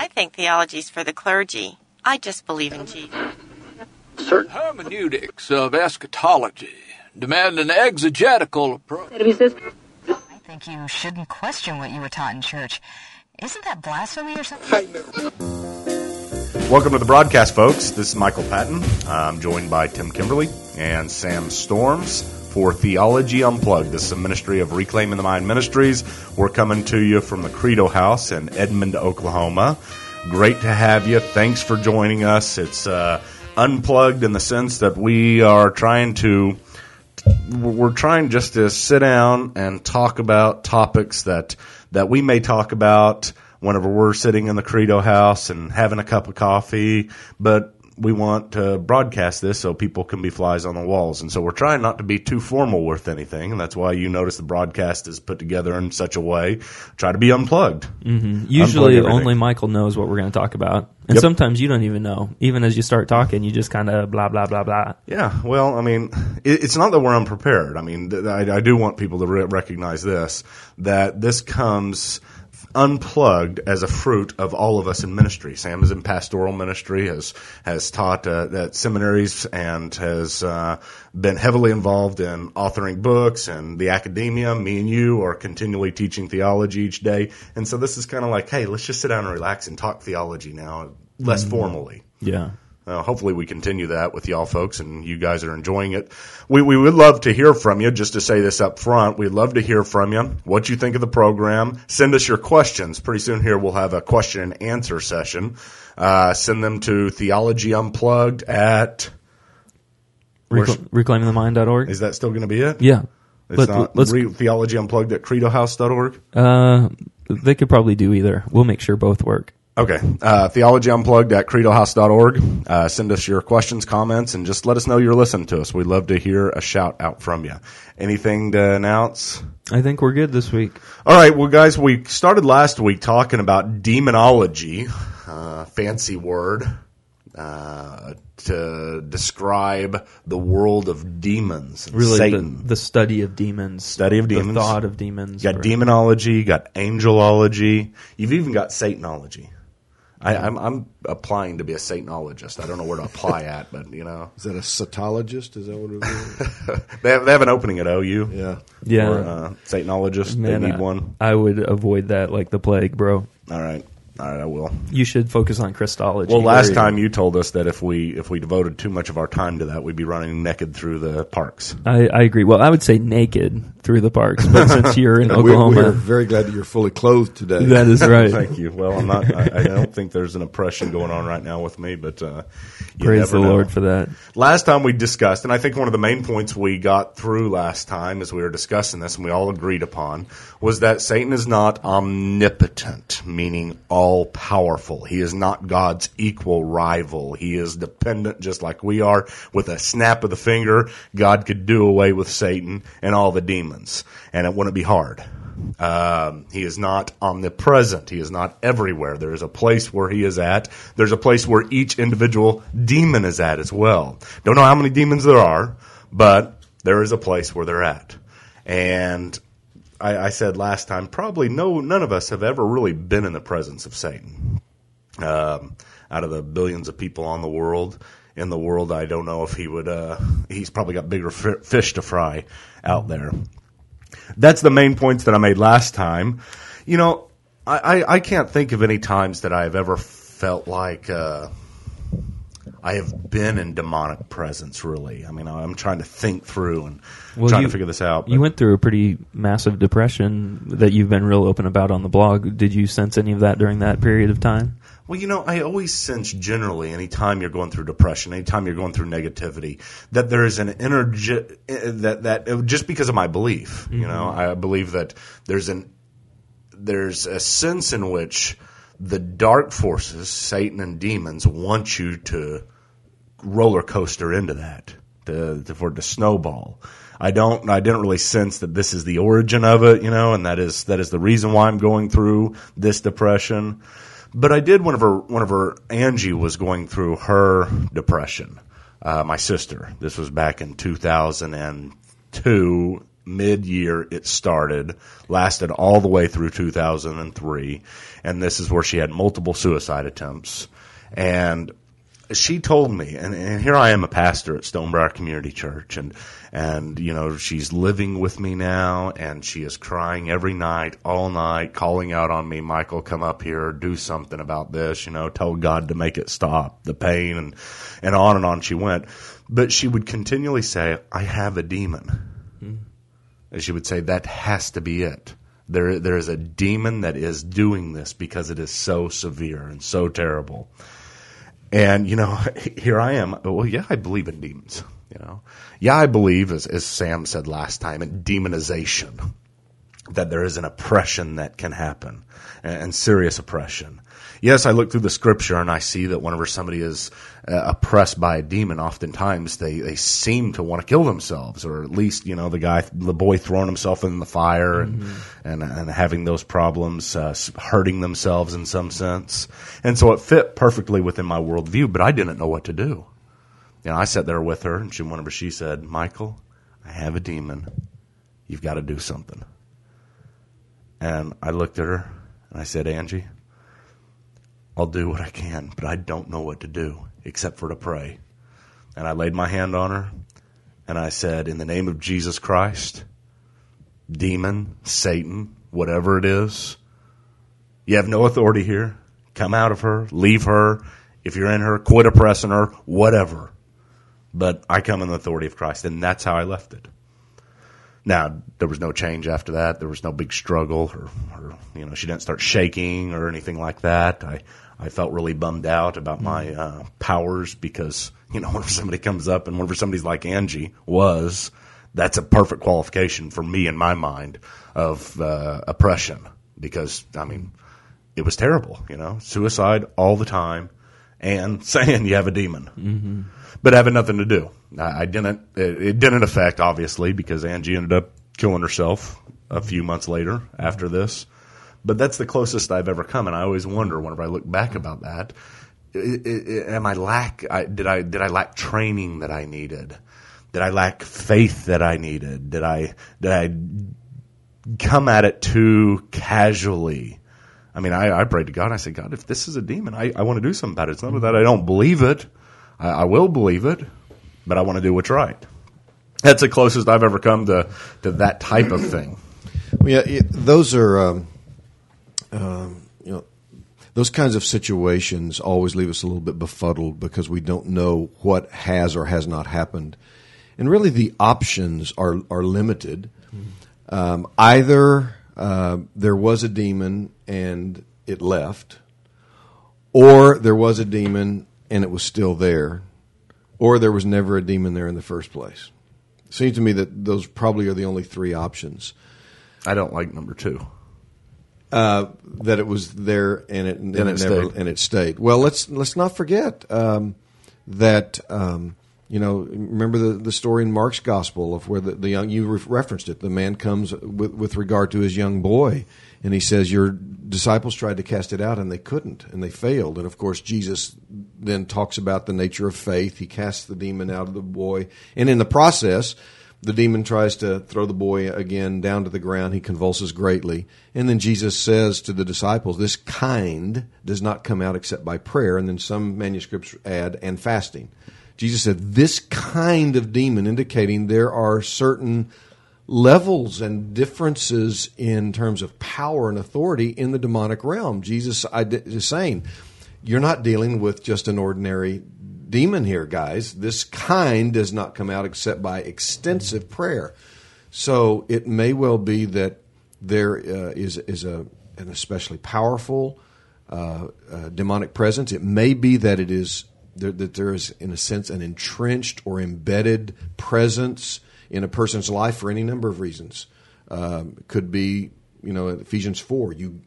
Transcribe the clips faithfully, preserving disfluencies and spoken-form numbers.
I think theology's for the clergy. I just believe in Jesus. Certain hermeneutics of eschatology demand an exegetical approach. I think you shouldn't question what you were taught in church. Isn't that blasphemy or something? I know. Welcome to the broadcast, folks. This is Michael Patton. I'm joined by Tim Kimberly and Sam Storms for Theology Unplugged. This is a ministry of Reclaiming the Mind Ministries. We're coming to you from the Credo House in Edmond, Oklahoma. Great to have you. Thanks for joining us. It's uh, unplugged in the sense that we are trying to, we're trying just to sit down and talk about topics that that we may talk about whenever we're sitting in the Credo House and having a cup of coffee, but we want to broadcast this so people can be flies on the walls. And so we're trying not to be too formal with anything, and that's why you notice the broadcast is put together in such a way. Try to be unplugged. Mm-hmm. Usually unplug only Michael knows what we're going to talk about. And yep. Sometimes you don't even know. Even as you start talking, you just kind of blah, blah, blah, blah. Yeah, well, I mean, it, it's not that we're unprepared. I mean, th- I, I do want people to re- recognize this, that this comes – unplugged as a fruit of all of us in ministry. Sam is in pastoral ministry, has has taught uh, at seminaries, and has uh, been heavily involved in authoring books and the academia. Me and you are continually teaching theology each day. And so this is kind of like, hey, let's just sit down and relax and talk theology now, less mm-hmm. formally. Yeah. Uh, hopefully we continue that with y'all folks and you guys are enjoying it. We we would love to hear from you, just to say this up front. We'd love to hear from you, what you think of the program. Send us your questions. Pretty soon here we'll have a question and answer session. Uh, send them to theologyunplugged at Recla- reclaiming the mind dot org. Is that still going to be it? Yeah. It's Let, not let's, re- theologyunplugged at credo house dot org? Uh, they could probably do either. We'll make sure both work. Okay, uh, theologyunplugged at credo house dot org. Uh, send us your questions, comments, and just let us know you're listening to us. We'd love to hear a shout out from you. Anything to announce? I think we're good this week. All right, well, guys, we started last week talking about demonology, uh, fancy word, uh, to describe the world of demons and really Satan. The, the study of demons. Study of demons. The thought of demons. You got or... demonology, you got angelology, you've even got Satanology. I, I'm, I'm applying to be a Satanologist. I don't know where to apply at, but you know, is that a Satologist? Is that what it is? they have they have an opening at O U. Yeah, yeah. Or, uh, Satanologist. Man, they need I, one. I would avoid that like the plague, bro. All right, all right. I will. You should focus on Christology. Well, last time you told us that if we if we devoted too much of our time to that, we'd be running naked through the parks. I, I agree. Well, I would say naked through the parks, but since you're in Oklahoma, we're, we're very glad that you're fully clothed today. That is right. Thank you. Well, I'm not. I, I don't think there's an oppression going on right now with me, but uh, you praise the know. Lord for that. Last time we discussed, and I think one of the main points we got through last time as we were discussing this, and we all agreed upon, was that Satan is not omnipotent, meaning all. All powerful. He is not God's equal rival. He is dependent just like we are. With a snap of the finger, God could do away with Satan and all the demons, and it wouldn't be hard. Um, he is not omnipresent. He is not everywhere. There is a place where he is at. There's a place where each individual demon is at as well. Don't know how many demons there are, but there is a place where they're at. And I, I said last time, probably no, none of us have ever really been in the presence of Satan. Um, out of the billions of people on the world, in the world, I don't know if he would. Uh, he's probably got bigger f- fish to fry out there. That's the main points that I made last time. You know, I, I, I can't think of any times that I've ever felt like uh, I have been in demonic presence, really. I mean, I'm trying to think through and well, trying you, to figure this out. But. You went through a pretty massive depression that you've been real open about on the blog. Did you sense any of that during that period of time? Well, you know, I always sense generally any time you're going through depression, any time you're going through negativity, that there is an energy that, that just because of my belief, mm-hmm. you know, I believe that there's an there's a sense in which the dark forces, Satan and demons, want you to roller coaster into that, to, to, for it to snowball. I don't. I didn't really sense that this is the origin of it, you know, and that is that is the reason why I'm going through this depression. But I did whenever whenever Angie was going through her depression, uh, my sister. This was back in two thousand two. mid-year it started, lasted all the way through two thousand three, and this is where she had multiple suicide attempts. And she told me, and, and here I am, a pastor at Stonebriar Community Church, and, and, you know, she's living with me now, and she is crying every night, all night, calling out on me, Michael, come up here, do something about this, you know, tell God to make it stop, the pain, and, and on and on she went. But she would continually say, I have a demon. Hmm. And she would say, that has to be it. There, there is a demon that is doing this because it is so severe and so terrible. And, you know, here I am. Well, yeah, I believe in demons, you know. Yeah, I believe, as, as Sam said last time, in demonization, that there is an oppression that can happen, and, and serious oppression. Yes, I look through the scripture and I see that whenever somebody is uh, oppressed by a demon, oftentimes they, they seem to want to kill themselves, or at least, you know, the guy, the boy throwing himself in the fire and, mm-hmm. and, and having those problems, uh, hurting themselves in some sense. And so it fit perfectly within my worldview, but I didn't know what to do. You know, I sat there with her, and she, whenever she said, Michael, I have a demon. You've got to do something. And I looked at her and I said, Angie, I'll do what I can, but I don't know what to do except for to pray. And I laid my hand on her, and I said, in the name of Jesus Christ, demon, Satan, whatever it is, you have no authority here. Come out of her, leave her. If you're in her, quit oppressing her, whatever. But I come in the authority of Christ, and that's how I left it. Now, there was no change after that. There was no big struggle, or, or you know, she didn't start shaking or anything like that. I, I felt really bummed out about my uh, powers because, you know, whenever somebody comes up and whenever somebody's like Angie was, that's a perfect qualification for me in my mind of uh, oppression because, I mean, it was terrible, you know, suicide all the time and saying you have a demon. Mm-hmm. But having nothing to do. I didn't. It didn't affect, obviously, because Angie ended up killing herself a few months later after this. But that's the closest I've ever come, and I always wonder whenever I look back about that: it, it, it, am I lack? I, did I did I lack training that I needed? Did I lack faith that I needed? Did I did I come at it too casually? I mean, I, I prayed to God. And I said, God, if this is a demon, I, I want to do something about it. It's not that I don't believe it. I, I will believe it. But I want to do what's right. That's the closest I've ever come to, to that type of thing. Well, yeah, it, those are, um, um, you know, those kinds of situations always leave us a little bit befuddled because we don't know what has or has not happened, and really the options are are limited. Mm-hmm. Um, either uh, there was a demon and it left, or there was a demon and it was still there. Or there was never a demon there in the first place. It seems to me that those probably are the only three options. I don't like number two. Uh, that it was there and it, and and it, it never and it stayed. Well, let's let's not forget um, that um, you know. Remember the, the story in Mark's Gospel of where the, the young you referenced it. The man comes with, with regard to his young boy, and he says, "Your disciples tried to cast it out, and they couldn't, and they failed." And of course, Jesus then talks about the nature of faith. He casts the demon out of the boy, and in the process, the demon tries to throw the boy again down to the ground. He convulses greatly, and then Jesus says to the disciples, "This kind does not come out except by prayer." And then some manuscripts add, "and fasting." Jesus said, "This kind of demon," indicating there are certain levels and differences in terms of power and authority in the demonic realm. Jesus is saying, you're not dealing with just an ordinary demon here, guys. This kind does not come out except by extensive prayer. So it may well be that there uh, is, is a, an especially powerful uh, uh, demonic presence. It may be that it is there, that there is, in a sense, an entrenched or embedded presence in a person's life for any number of reasons. Um, could be, you know, Ephesians four, you,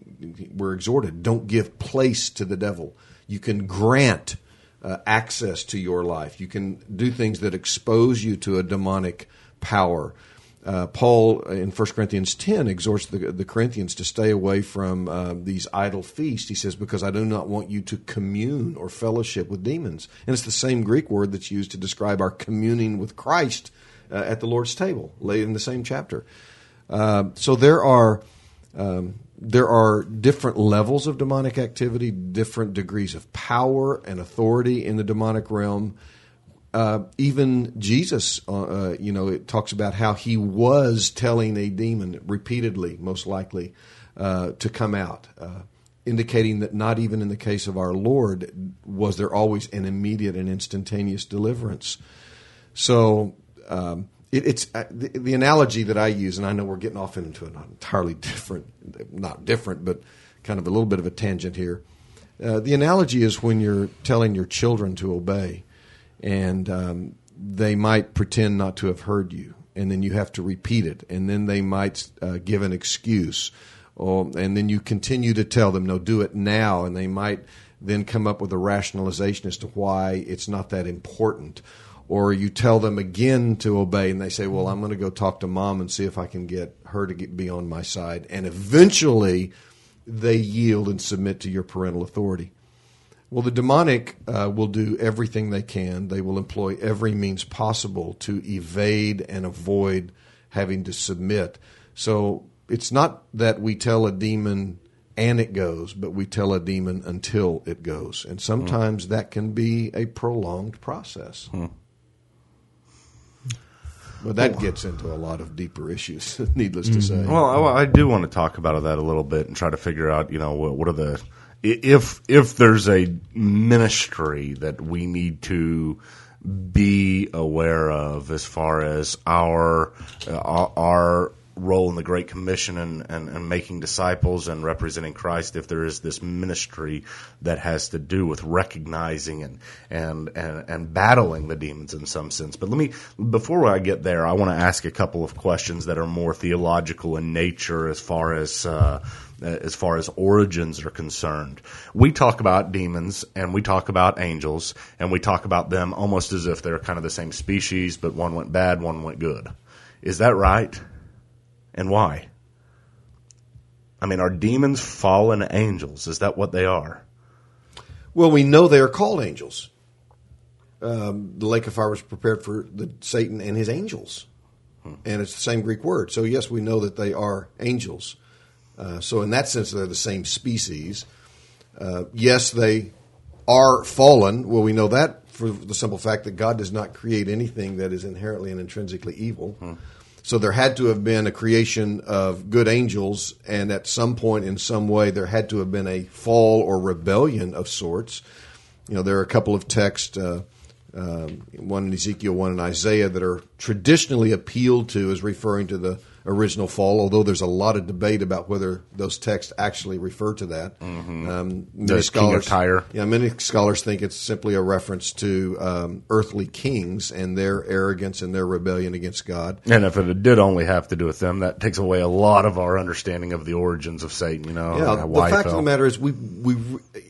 we're exhorted, don't give place to the devil. You can grant uh, access to your life. You can do things that expose you to a demonic power. Uh, Paul, in First Corinthians ten, exhorts the, the Corinthians to stay away from uh, these idle feasts. He says, because I do not want you to commune or fellowship with demons. And it's the same Greek word that's used to describe our communing with Christ uh, at the Lord's table, laid in the same chapter. Uh, so there are um, there are different levels of demonic activity, different degrees of power and authority in the demonic realm. Uh, even Jesus, uh, you know, it talks about how he was telling a demon repeatedly, most likely, uh, to come out, uh, indicating that not even in the case of our Lord was there always an immediate and instantaneous deliverance. So um, it, it's uh, the, the analogy that I use, and I know we're getting off into an entirely different, not different, but kind of a little bit of a tangent here. Uh, the analogy is when you're telling your children to obey. And um, they might pretend not to have heard you, and then you have to repeat it, and then they might uh, give an excuse, or, and then you continue to tell them, no, do it now, and they might then come up with a rationalization as to why it's not that important. Or you tell them again to obey, and they say, well, I'm going to go talk to Mom and see if I can get her to get, be on my side, and eventually they yield and submit to your parental authority. Well, the demonic uh, will do everything they can. They will employ every means possible to evade and avoid having to submit. So it's not that we tell a demon and it goes, but we tell a demon until it goes. And sometimes hmm. that can be a prolonged process. Hmm. Well, that gets into a lot of deeper issues, needless to say. Well, I do want to talk about that a little bit and try to figure out, you know, what are the... If if there's a ministry that we need to be aware of as far as our uh, our role in the Great Commission and, and, and making disciples and representing Christ, if there is this ministry that has to do with recognizing and and, and, and battling the demons in some sense. But let me, before I get there, I want to ask a couple of questions that are more theological in nature as far as uh, as far as origins are concerned. We talk about demons and we talk about angels and we talk about them almost as if they're kind of the same species, but one went bad, one went good. Is that right? And why? I mean, are demons fallen angels? Is that what they are? Well, we know they are called angels. Um, the lake of fire was prepared for the Satan and his angels. Hmm. And it's the same Greek word. So, yes, we know that they are angels. Uh, so in that sense, they're the same species. Uh, yes, they are fallen. Well, we know that for the simple fact that God does not create anything that is inherently and intrinsically evil. Hmm. So there had to have been a creation of good angels, and at some point in some way there had to have been a fall or rebellion of sorts. You know, there are a couple of texts, uh, uh, one in Ezekiel, one in Isaiah, that are traditionally appealed to as referring to the original fall, although there's a lot of debate about whether those texts actually refer to that. Mm-hmm. Um, many scholars, King of Tyre. Yeah, many scholars think it's simply a reference to um, earthly kings and their arrogance and their rebellion against God. And if it did only have to do with them, that takes away a lot of our understanding of the origins of Satan. You know, yeah. The fact of the matter is, we we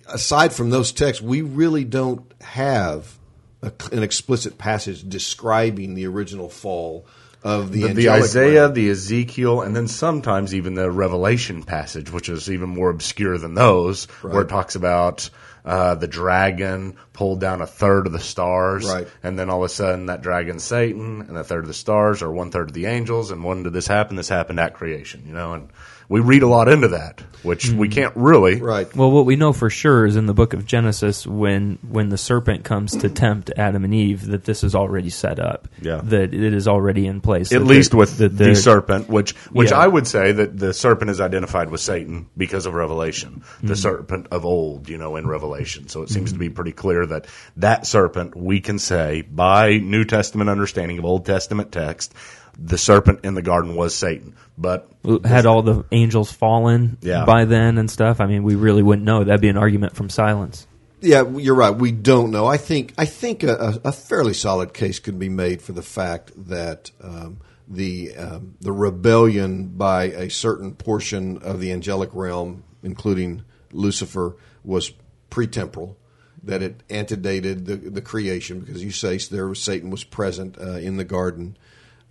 aside from those texts, we really don't have a, an explicit passage describing the original fall. Of the, the, the Isaiah, realm. The Ezekiel, and then sometimes even the Revelation passage, which is even more obscure than those, right. Where it talks about uh, the dragon pulled down a third of the stars, right. And then all of a sudden that dragon, Satan, and a third of the stars, or one third of the angels, and when did this happen? This happened at creation, you know, and we read a lot into that, which mm-hmm. we can't really. Right. Well, what we know for sure is in the book of Genesis, when when the serpent comes to tempt Adam and Eve, that this is already set up. Yeah. That it is already in place. At least with the, the serpent, which which yeah. I would say that the serpent is identified with Satan because of Revelation, the mm-hmm. serpent of old, you know, in Revelation. So it seems mm-hmm. to be pretty clear that that serpent, we can say, by New Testament understanding of Old Testament text, the serpent in the garden was Satan, but had all the angels fallen yeah. by then and stuff. I mean, we really wouldn't know. That'd be an argument from silence. Yeah, you're right. We don't know. I think I think a, a fairly solid case could be made for the fact that um, the um, the rebellion by a certain portion of the angelic realm, including Lucifer, was pretemporal. That it antedated the, the creation, because you say there was Satan was present uh, in the garden.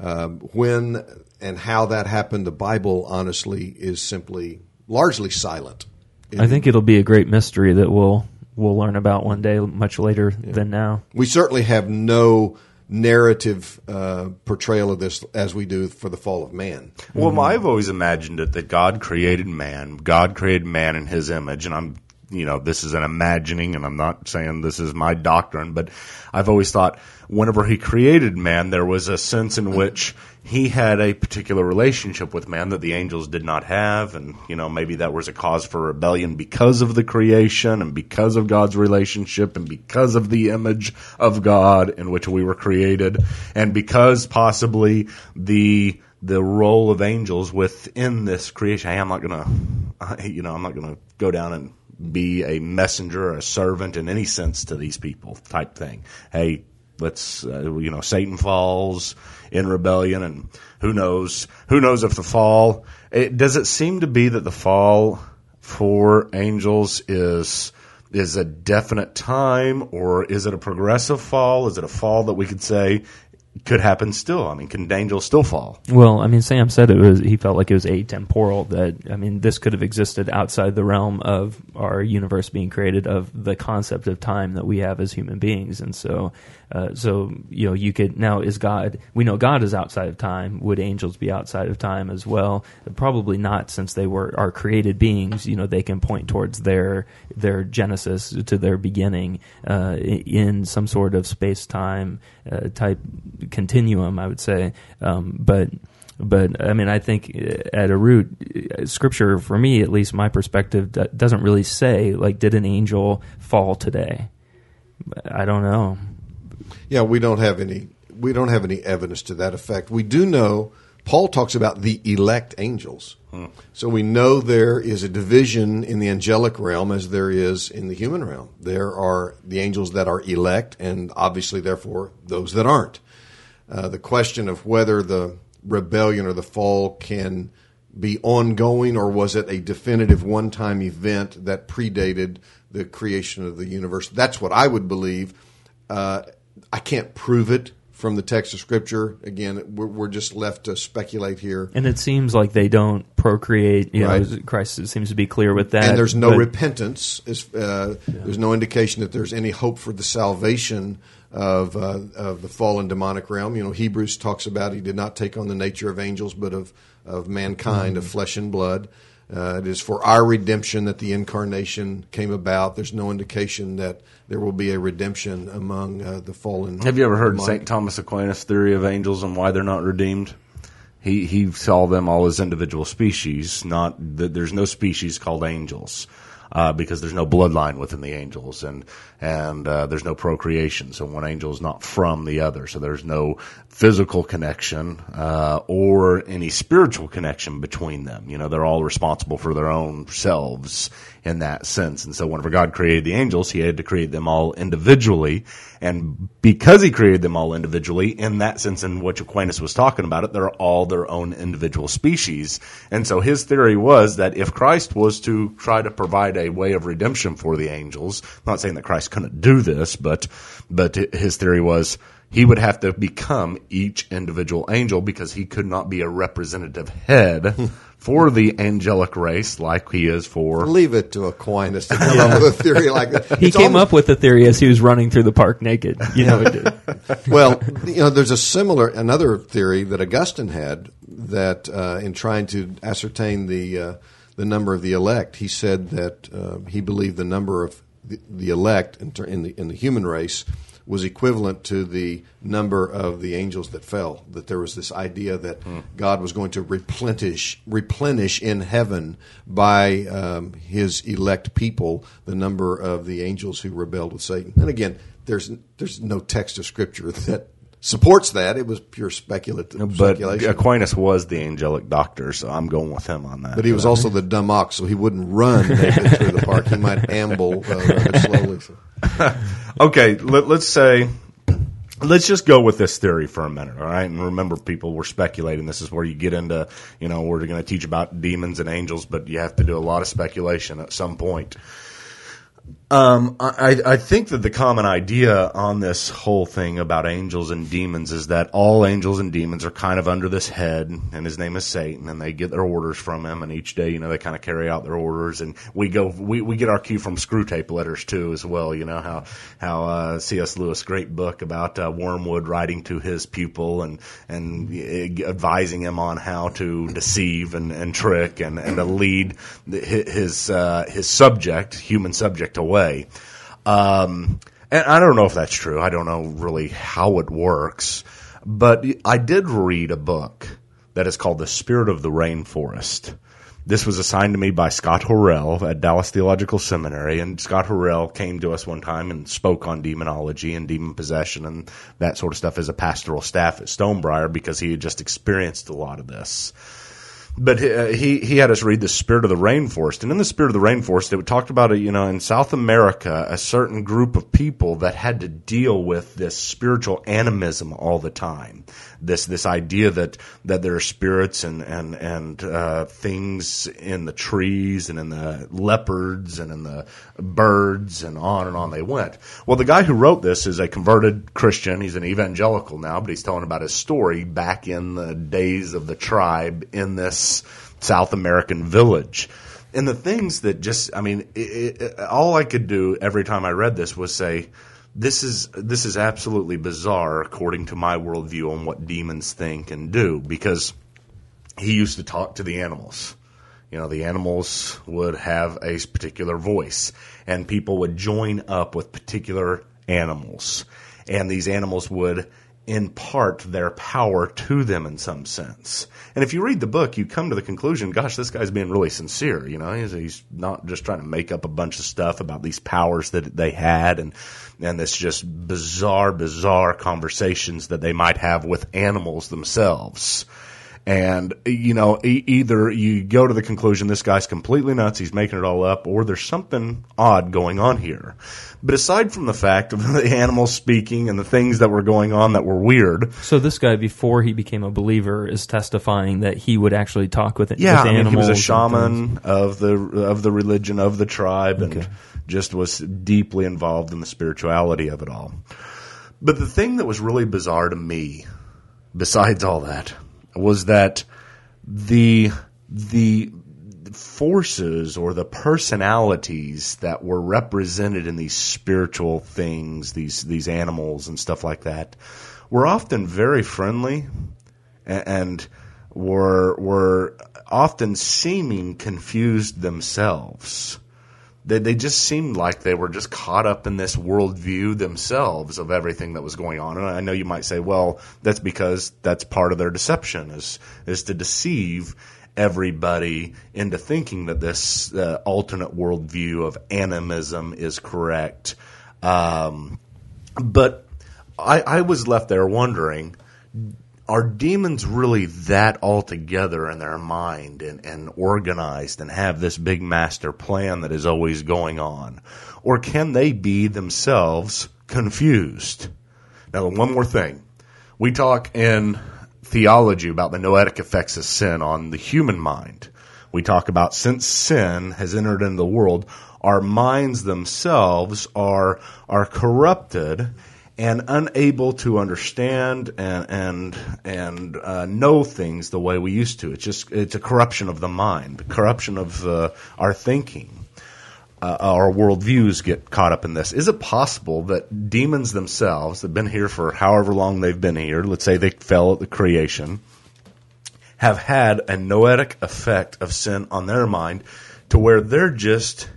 Um, when and how that happened, the Bible, honestly, is simply largely silent. It, I think it'll be a great mystery that we'll we'll learn about one day, much later yeah. than now. We certainly have no narrative uh, portrayal of this as we do for the fall of man. Well, mm-hmm. I've always imagined it that God created man. God created man in his image, and I'm, you know, this is an imagining, and I'm not saying this is my doctrine, but I've always thought whenever he created man, there was a sense in which he had a particular relationship with man that the angels did not have, and, you know, maybe that was a cause for rebellion because of the creation and because of God's relationship and because of the image of God in which we were created, and because possibly the the role of angels within this creation. Hey, I'm not going to, you know, I'm not going to go down and be a messenger or a servant in any sense to these people type thing. Hey, let's, uh, you know, Satan falls in rebellion, and who knows? Who knows if the fall – does it seem to be that the fall for angels is is a definite time, or is it a progressive fall? Is it a fall that we could say – could happen still? I mean, can angels still fall? Well, I mean, Sam said it was. He felt like it was atemporal. That I mean, this could have existed outside the realm of our universe being created, of the concept of time that we have as human beings. And so, uh, so you know, you could now is God. We know God is outside of time. Would angels be outside of time as well? Probably not, since they were are created beings. You know, they can point towards their their genesis, to their beginning, uh, in some sort of space time uh, type continuum, I would say. Um, but, but I mean, I think at a root, Scripture, for me at least, my perspective, doesn't really say, like, did an angel fall today? I don't know. Yeah, we don't have any. We don't have any evidence to that effect. We do know Paul talks about the elect angels, hmm. so we know there is a division in the angelic realm as there is in the human realm. There are the angels that are elect, and obviously, therefore, those that aren't. Uh, the question of whether the rebellion or the fall can be ongoing, or was it a definitive one-time event that predated the creation of the universe? That's what I would believe. Uh, I can't prove it from the text of Scripture. Again, we're, we're just left to speculate here. And it seems like they don't procreate. You right. know, Christ seems to be clear with that. And there's no but, repentance. Uh, yeah. There's no indication that there's any hope for the salvation of uh, of the fallen demonic realm. You know, Hebrews talks about he did not take on the nature of angels, but of, of mankind, mm-hmm. of flesh and blood. Uh, it is for our redemption that the incarnation came about. There's no indication that there will be a redemption among uh, the fallen. Have you ever heard Saint Thomas Aquinas' theory of angels and why they're not redeemed? He he saw them all as individual species. Not that there's no species called angels. Uh, because there's no bloodline within the angels, and and uh, there's no procreation, so one angel is not from the other, so there's no physical connection uh, or any spiritual connection between them. You know, they're all responsible for their own selves in that sense, and so whenever God created the angels, he had to create them all individually, and because he created them all individually, in that sense in which Aquinas was talking about it, they're all their own individual species, and so his theory was that if Christ was to try to provide a way of redemption for the angels. I'm not saying that Christ couldn't do this, but but his theory was he would have to become each individual angel because he could not be a representative head for the angelic race like he is for... Leave it to Aquinas to come up with a theory like that. He it's came almost... up with the theory as he was running through the park naked. You know it did. Well, you know, there's a similar, another theory that Augustine had that uh, in trying to ascertain the... Uh, the number of the elect, he said that uh, he believed the number of the, the elect in, ter- in the in the human race was equivalent to the number of the angels that fell. That there was this idea that mm. God was going to replenish replenish in heaven by um, his elect people the number of the angels who rebelled with Satan. And again, there's there's no text of Scripture that supports that. It was pure speculative but speculation. Aquinas was the angelic doctor, so I'm going with him on that. But he was also the dummox, so he wouldn't run through the park. He might amble uh, rather slowly. So. Okay, let, let's say let's just go with this theory for a minute, all right? And remember, people, we're speculating. This is where you get into, you know, we're going to teach about demons and angels, but you have to do a lot of speculation at some point. Um, I, I think that the common idea on this whole thing about angels and demons is that all angels and demons are kind of under this head, and his name is Satan, and they get their orders from him, and each day, you know, they kind of carry out their orders, and we go, we, we get our cue from Screwtape Letters too, as well, you know, how, how, uh, C S. Lewis, great book about, uh, Wormwood writing to his pupil and, and advising him on how to deceive and, and trick and, and to lead his, uh, his subject, human subject away. Um, and I don't know if that's true. I don't know really how it works, but I did read a book that is called The Spirit of the Rainforest. This was assigned to me by Scott Horrell at Dallas Theological Seminary, and Scott Horrell came to us one time and spoke on demonology and demon possession and that sort of stuff as a pastoral staff at Stonebriar because he had just experienced a lot of this. But he he had us read The Spirit of the Rainforest. And in The Spirit of the Rainforest, it talked about, you know, in South America, a certain group of people that had to deal with this spiritual animism all the time. This this idea that, that there are spirits and, and, and uh, things in the trees and in the leopards and in the birds and on and on they went. Well, the guy who wrote this is a converted Christian. He's an evangelical now, but he's telling about his story back in the days of the tribe in this South American village. And the things that just, I mean, it, it, all I could do every time I read this was say, this is this is absolutely bizarre according to my worldview on what demons think and do, because he used to talk to the animals. You know, the animals would have a particular voice, and people would join up with particular animals. And these animals would impart their power to them in some sense. And if you read the book, you come to the conclusion, gosh, this guy's being really sincere. You know, he's, he's not just trying to make up a bunch of stuff about these powers that they had and, and this just bizarre, bizarre conversations that they might have with animals themselves. And, you know, e- either you go to the conclusion this guy's completely nuts, he's making it all up, or there's something odd going on here. But aside from the fact of the animals speaking and the things that were going on that were weird. So this guy, before he became a believer, is testifying that he would actually talk with, yeah, with animals. Yeah, I mean, he was a shaman of the of the religion, of the tribe, okay, and just was deeply involved in the spirituality of it all. But the thing that was really bizarre to me, besides all that, was that the the forces or the personalities that were represented in these spiritual things, these these animals and stuff like that, were often very friendly and, and were were often seeming confused themselves. They they just seemed like they were just caught up in this worldview themselves of everything that was going on. And I know you might say, well, that's because that's part of their deception is is to deceive everybody into thinking that this uh, alternate worldview of animism is correct. Um, but I, I was left there wondering, are demons really that all together in their mind and, and organized and have this big master plan that is always going on? Or can they be themselves confused? Now, one more thing. We talk in theology about the noetic effects of sin on the human mind. We talk about since sin has entered into the world, our minds themselves are are corrupted and unable to understand and and and uh, know things the way we used to. It's just it's a corruption of the mind, corruption of uh, our thinking. Uh, our worldviews get caught up in this. Is it possible that demons themselves have been here for however long they've been here? Let's say they fell at the creation, have had a noetic effect of sin on their mind, to where they're just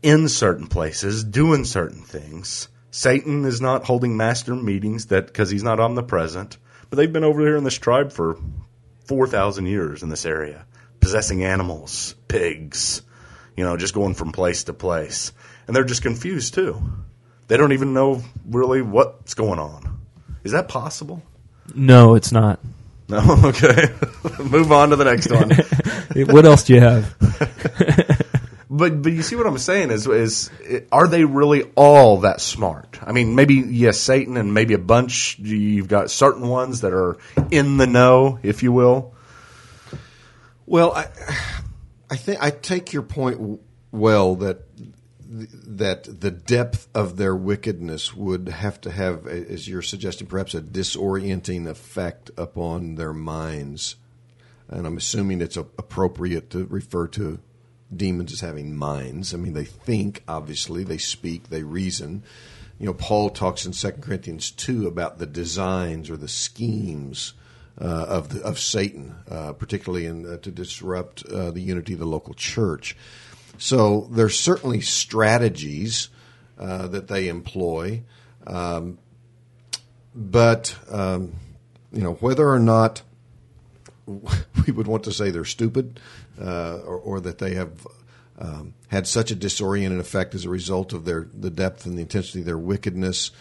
in certain places doing certain things. Satan is not holding master meetings that because he's not omnipresent, but they've been over here in this tribe for four thousand years in this area, possessing animals, pigs, you know, just going from place to place. And they're just confused too. They don't even know really what's going on. Is that possible? No, it's not. No? Okay. Move on to the next one. What else do you have? But but you see what I'm saying is is are they really all that smart? I mean, maybe yes, Satan and maybe a bunch. You've got certain ones that are in the know, if you will. Well, I I think I take your point well that that the depth of their wickedness would have to have, as you're suggesting, perhaps a disorienting effect upon their minds. And I'm assuming it's appropriate to refer to demons as having minds. I mean, they think, obviously. They speak. They reason. You know, Paul talks in Second Corinthians two about the designs or the schemes uh, of the, of Satan, uh, particularly in, uh, to disrupt uh, the unity of the local church. So there's certainly strategies uh, that they employ, um, but um, you know, whether or not we would want to say they're stupid uh, or, or that they have um, had such a disoriented effect as a result of their the depth and the intensity of their wickedness,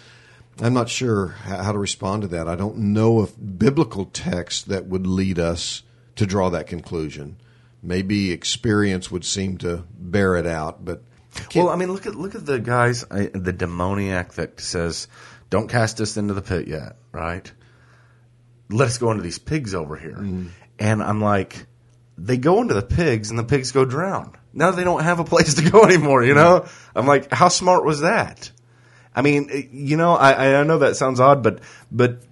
I'm not sure how to respond to that. I don't know of biblical text that would lead us to draw that conclusion. Maybe experience would seem to bear it out, but can't. Well, I mean, look at look at the guys, I, the demoniac that says, "Don't cast us into the pit yet," right? Let us go into these pigs over here, mm. and I'm like, they go into the pigs, and the pigs go drown. Now they don't have a place to go anymore. You know, mm. I'm like, how smart was that? I mean, you know, I I know that sounds odd, but but.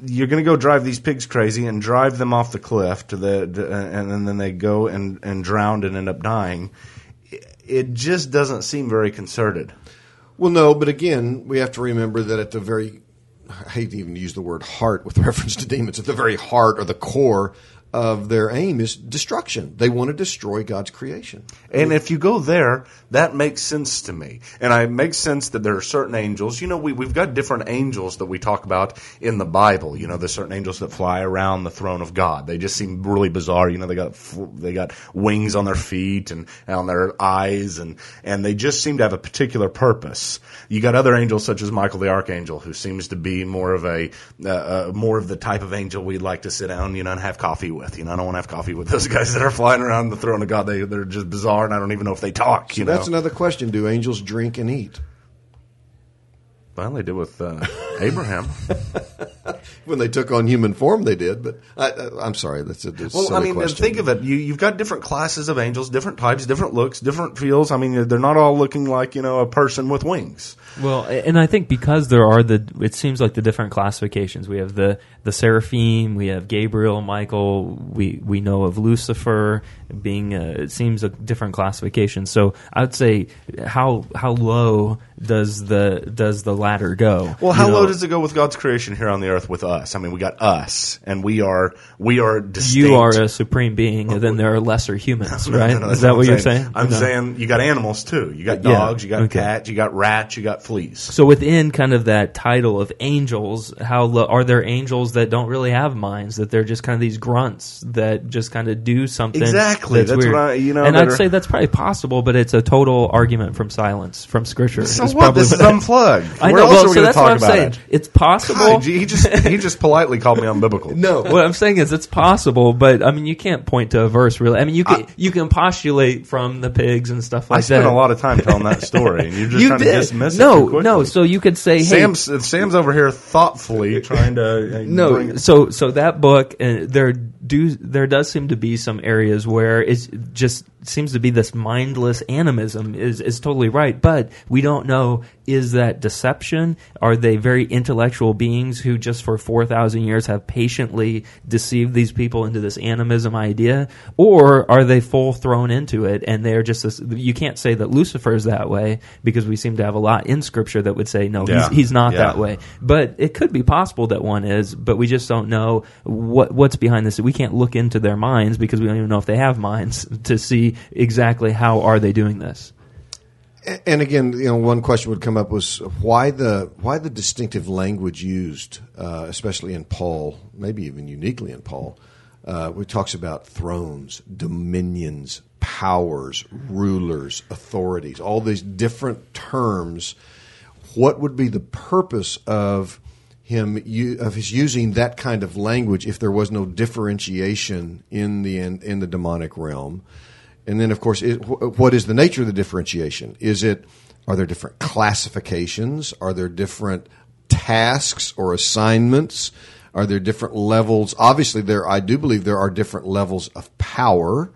You're going to go drive these pigs crazy and drive them off the cliff to the, to, and then they go and, and drown and end up dying. It just doesn't seem very concerted. Well, no, but again, we have to remember that at the very, I hate to even use the word heart with reference to demons, at the very heart or the core of their aim is destruction. They want to destroy God's creation. And if you go there, that makes sense to me. And it makes sense that there are certain angels. You know, we, we've got different angels that we talk about in the Bible. You know, there's certain angels that fly around the throne of God. They just seem really bizarre. You know, they got they got wings on their feet and, and on their eyes, and, and they just seem to have a particular purpose. You got other angels such as Michael the Archangel, who seems to be more of a uh, uh, more of the type of angel we'd like to sit down, you know, and have coffee with. With. You know, I don't want to have coffee with those guys that are flying around the throne of God. They, they're just bizarre, and I don't even know if they talk. You so know? That's another question. Do angels drink and eat? Well, they did with uh, Abraham. When they took on human form, they did. But I, I, I'm sorry, that's a that's well. Silly I mean, question. Think of it. You, you've got different classes of angels, different types, different looks, different feels. I mean, they're not all looking like, you know, a person with wings. Well, and I think because there are the, it seems like the different classifications. We have the the seraphim, we have Gabriel, Michael. We we know of Lucifer being a, it seems a different classification. So I'd say how how low does the does the ladder go? Well, how you know, low does it go with God's creation here on the earth with us? I mean, we got us, and we are we are distinct. You are a supreme being, and then there are lesser humans, right? No, no, no, is that what, what you're saying? saying? I'm no. saying you got animals too. You got dogs, yeah, you got okay. cats, you got rats, you got fleas. So within kind of that title of angels, how lo- are there angels that don't really have minds, that they're just kind of these grunts that just kind of do something? Exactly. That's, that's weird. What I, you know, and I'd are... say that's probably possible, but it's a total argument from silence, from Scripture. So it's what? This is unplugged. I Where know. Else well, are we so that's talk what I'm about saying. It? It's possible. God, he just he just politely called me unbiblical. No, what I'm saying is it's possible, but I mean you can't point to a verse really. I mean you can I, you can postulate from the pigs and stuff like that. I spent that. a lot of time telling that story, and you're just you trying did. to dismiss it. No, No, no. So you could say, "Hey, Sam's, Sam's over here thoughtfully trying to." Uh, no, bring it. so so that book, uh, there do there does seem to be some areas where it's just. Seems to be this mindless animism is is totally right, but we don't know, is that deception? Are they very intellectual beings who just for four thousand years have patiently deceived these people into this animism idea? Or are they full thrown into it and they're just this, you can't say that Lucifer is that way because we seem to have a lot in Scripture that would say, no, yeah. he's, he's not yeah. that way. But it could be possible that one is, but we just don't know what what's behind this. We can't look into their minds because we don't even know if they have minds to see exactly how are they doing this. And again, you know, one question would come up was why the why the distinctive language used, uh, especially in Paul, maybe even uniquely in Paul, uh, where he talks about thrones, dominions, powers, rulers, authorities, all these different terms. What would be the purpose of him of his using that kind of language if there was no differentiation in the in the demonic realm? And then, of course, it, what is the nature of the differentiation? Is it are there different classifications? Are there different tasks or assignments? Are there different levels? Obviously, there I do believe there are different levels of power.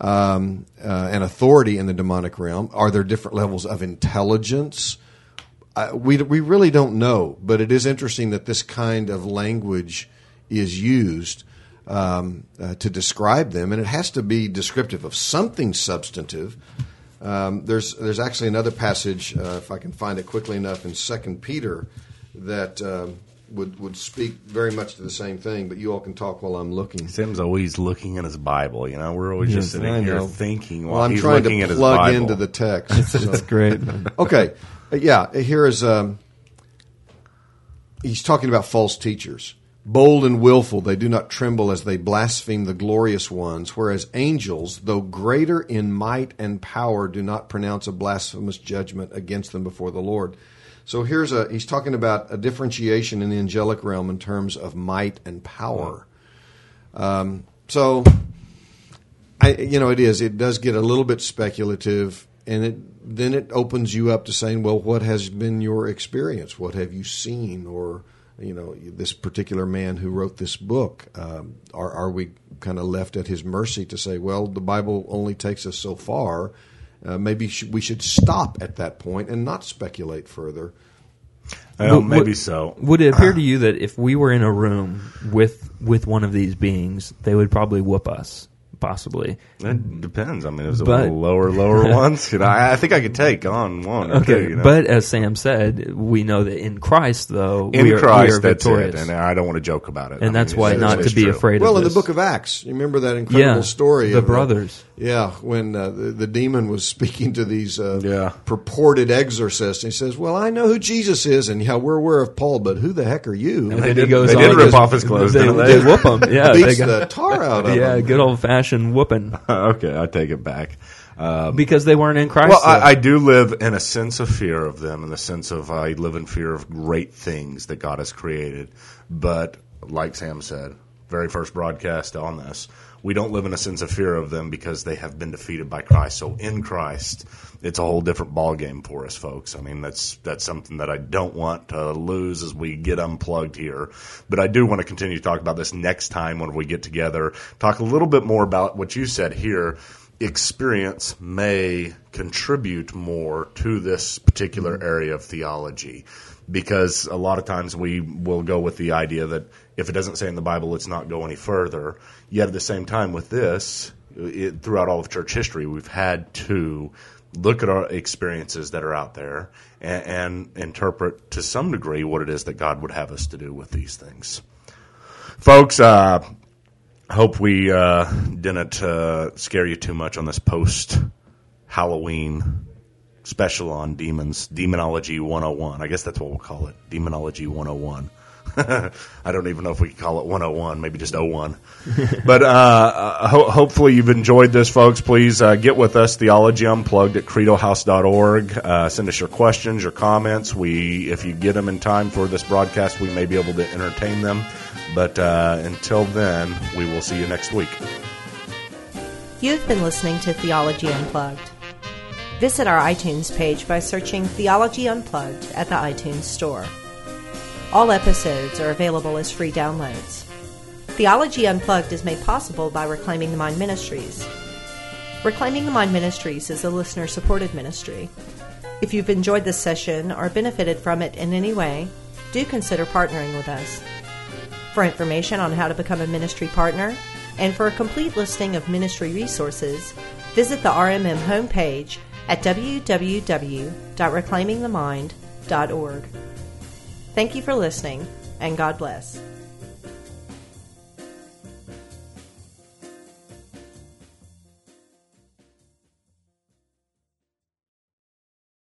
um, uh, and authority in the demonic realm? Are there different levels of intelligence? Uh, we we really don't know, but it is interesting that this kind of language is used um, uh, to describe them, and it has to be descriptive of something substantive. Um, there's there's actually another passage, uh, if I can find it quickly enough, in Second Peter that um, would would speak very much to the same thing. But you all can talk while I'm looking. Sam's always looking at his Bible. You know, we're always yes, just sitting here thinking while well, I'm he's trying looking to at his Bible. Plug into the text. It's, so. It's great. Okay, yeah. Here is um, he's talking about false teachers. Bold and willful, they do not tremble as they blaspheme the glorious ones, whereas angels, though greater in might and power, do not pronounce a blasphemous judgment against them before the Lord. So here's a, he's talking about a differentiation in the angelic realm in terms of might and power. Um, so, I, you know, it is, it does get a little bit speculative, and it, then it opens you up to saying, well, what has been your experience? What have you seen? Or, you know, this particular man who wrote this book, um, are, are we kind of left at his mercy to say, well, the Bible only takes us so far. Uh, maybe sh- we should stop at that point and not speculate further. Well, would, maybe so. Would it appear to you that if we were in a room with with one of these beings, they would probably whoop us? Possibly. It depends. I mean, it was but, a lower, lower ones. You know, I, I think I could take on one. Okay, two, you know? But as Sam said, we know that in Christ, though, in we, are, Christ, we are victorious. That's it, and I don't want to joke about it. And I that's mean, why it's, not it's, to it's be afraid well, of Well, in the book of Acts, you remember that incredible yeah, story. The of, brothers. Uh, yeah, when uh, the, the demon was speaking to these uh, yeah. purported exorcists, and he says, well, I know who Jesus is, and yeah, we're aware of Paul, but who the heck are you? And, and then did, he goes they on, did rip off his clothes. They, they, they whoop him. Yeah, beats they got, the tar out of him. Yeah, good old-fashioned whooping. Okay, I take it back. Um, because they weren't in Christ. Well, I, I do live in a sense of fear of them, in the sense of I live in fear of great things that God has created. But like Sam said, very first broadcast on this, we don't live in a sense of fear of them because they have been defeated by Christ. So in Christ, it's a whole different ballgame for us, folks. I mean, that's that's something that I don't want to lose as we get unplugged here. But I do want to continue to talk about this next time when we get together, talk a little bit more about what you said here. Experience may contribute more to this particular area of theology, because a lot of times we will go with the idea that if it doesn't say in the Bible, let's not go any further. Yet at the same time with this, it, throughout all of church history, we've had to look at our experiences that are out there and, and interpret to some degree what it is that God would have us to do with these things. Folks, uh, hope we uh, didn't uh, scare you too much on this post-Halloween special on demons, Demonology one oh one. I guess that's what we'll call it, Demonology one oh one. I don't even know if we can call it one oh one, maybe just oh one. But uh, ho- hopefully you've enjoyed this, folks. Please uh, get with us, Theology Unplugged at credo house dot org. Uh, send us your questions, your comments. We, if you get them in time for this broadcast, we may be able to entertain them. But uh, until then, we will see you next week. You've been listening to Theology Unplugged. Visit our iTunes page by searching Theology Unplugged at the iTunes Store. All episodes are available as free downloads. Theology Unplugged is made possible by Reclaiming the Mind Ministries. Reclaiming the Mind Ministries is a listener-supported ministry. If you've enjoyed this session or benefited from it in any way, do consider partnering with us. For information on how to become a ministry partner and for a complete listing of ministry resources, visit the R M M homepage at w w w dot reclaiming the mind dot org. Thank you for listening, and God bless.